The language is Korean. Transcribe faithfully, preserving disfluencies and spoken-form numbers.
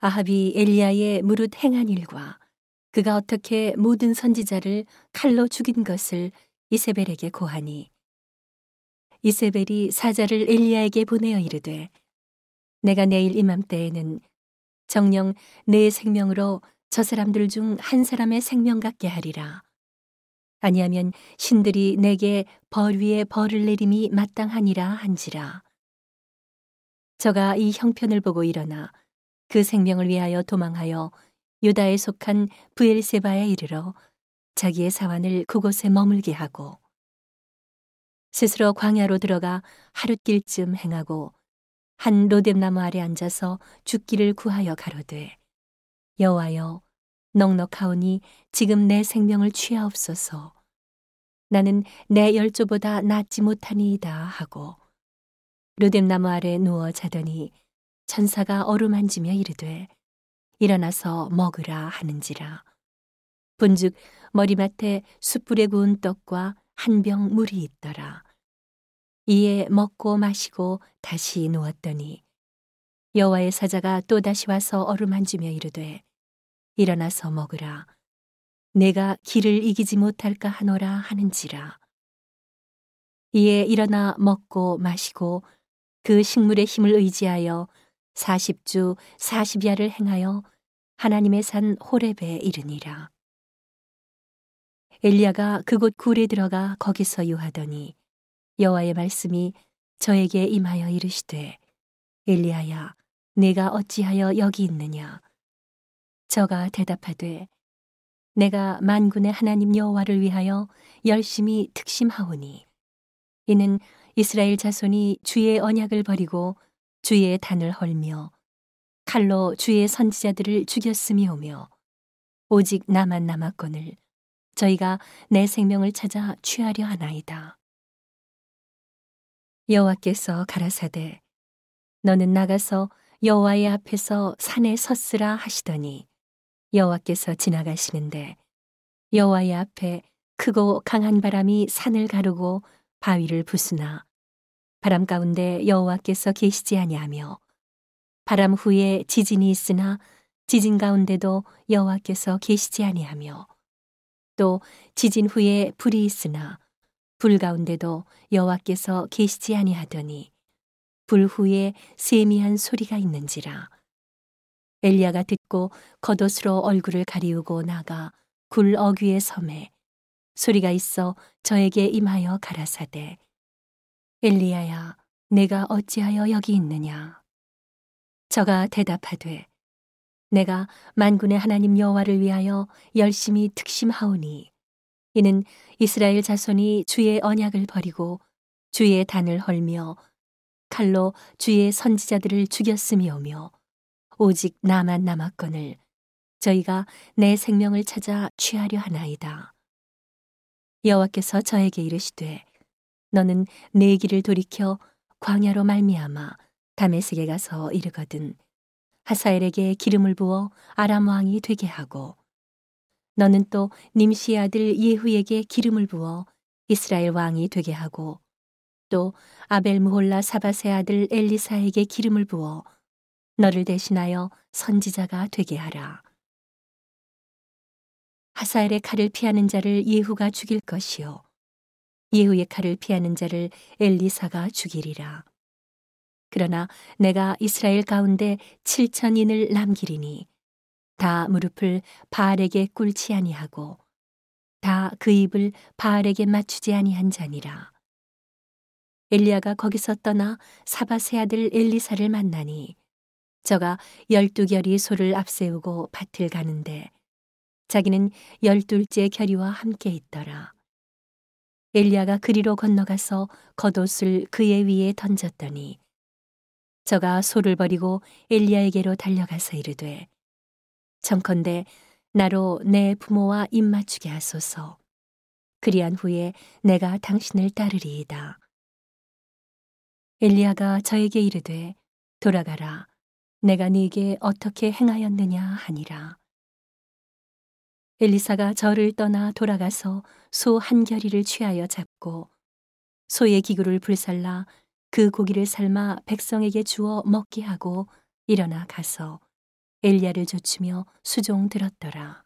아합이 엘리야의 무릇 행한 일과 그가 어떻게 모든 선지자를 칼로 죽인 것을 이세벨에게 고하니 이세벨이 사자를 엘리야에게 보내어 이르되 내가 내일 이맘때에는 정녕 내 생명으로 저 사람들 중 한 사람의 생명 같게 하리라. 아니하면 신들이 내게 벌 위에 벌을 내림이 마땅하니라 한지라. 저가 이 형편을 보고 일어나 그 생명을 위하여 도망하여 유다에 속한 브엘세바에 이르러 자기의 사환을 그곳에 머물게 하고 스스로 광야로 들어가 하룻길쯤 행하고 한 로뎀나무 아래 앉아서 죽기를 구하여 가로되 여호와여 넉넉하오니 지금 내 생명을 취하옵소서. 나는 내 열조보다 낫지 못하니이다 하고 로뎀나무 아래 누워 자더니 천사가 어루만지며 이르되 일어나서 먹으라 하는지라. 본즉 머리맡에 숯불에 구운 떡과 한 병 물이 있더라. 이에 먹고 마시고 다시 누웠더니 여호와의 사자가 또다시 와서 어루만지며 이르되 일어나서 먹으라. 내가 길을 이기지 못할까 하노라 하는지라. 이에 일어나 먹고 마시고 그 식물의 힘을 의지하여 사십 주 사십 야를 행하여 하나님의 산 호렙에 이르니라. 엘리야가 그곳 굴에 들어가 거기서 유하더니 여호와의 말씀이 저에게 임하여 이르시되 엘리야야 네가 어찌하여 여기 있느냐. 저가 대답하되 내가 만군의 하나님 여호와를 위하여 열심히 특심하오니 이는 이스라엘 자손이 주의 언약을 버리고 주의 단을 헐며 칼로 주의 선지자들을 죽였음이 오며 오직 나만 남았거늘 저희가 내 생명을 찾아 취하려 하나이다. 여호와께서 가라사대 너는 나가서 여호와의 앞에서 산에 섰으라 하시더니 여호와께서 지나가시는데 여호와의 앞에 크고 강한 바람이 산을 가르고 바위를 부수나 바람 가운데 여호와께서 계시지 아니하며 바람 후에 지진이 있으나 지진 가운데도 여호와께서 계시지 아니하며 또 지진 후에 불이 있으나 불 가운데도 여호와께서 계시지 아니하더니 불 후에 세미한 소리가 있는지라. 엘리야가 듣고 겉옷으로 얼굴을 가리우고 나가 굴 어귀의 섬에 소리가 있어 저에게 임하여 가라사대 엘리야야 내가 어찌하여 여기 있느냐. 저가 대답하되 내가 만군의 하나님 여호와를 위하여 열심히 특심하오니 이는 이스라엘 자손이 주의 언약을 버리고 주의 단을 헐며 칼로 주의 선지자들을 죽였음이 오며 오직 나만 남았거늘 저희가 내 생명을 찾아 취하려 하나이다. 여호와께서 저에게 이르시되 너는 내 길을 돌이켜 광야로 말미암아 다메섹에 가서 이르거든 하사엘에게 기름을 부어 아람 왕이 되게 하고 너는 또 님시의 아들 예후에게 기름을 부어 이스라엘 왕이 되게 하고 또 아벨 무홀라 사바세 아들 엘리사에게 기름을 부어 너를 대신하여 선지자가 되게 하라. 하사엘의 칼을 피하는 자를 예후가 죽일 것이요 예후의 칼을 피하는 자를 엘리사가 죽이리라. 그러나 내가 이스라엘 가운데 칠천인을 남기리니 다 무릎을 바알에게 꿇지 아니하고 다 그 입을 바알에게 맞추지 아니한 자니라. 엘리야가 거기서 떠나 사바세 아들 엘리사를 만나니 저가 열두 결이 소를 앞세우고 밭을 가는데 자기는 열둘째 결이와 함께 있더라. 엘리야가 그리로 건너가서 겉옷을 그의 위에 던졌더니 저가 소를 버리고 엘리야에게로 달려가서 이르되 청컨대 나로 내 부모와 입맞추게 하소서. 그리한 후에 내가 당신을 따르리이다. 엘리야가 저에게 이르되 돌아가라. 내가 네게 어떻게 행하였느냐 하니라. 엘리사가 저를 떠나 돌아가서 소 한 결이를 취하여 잡고 소의 기구를 불살라 그 고기를 삶아 백성에게 주어 먹게 하고 일어나 가서 엘리야를 조치며 수종 들었더라.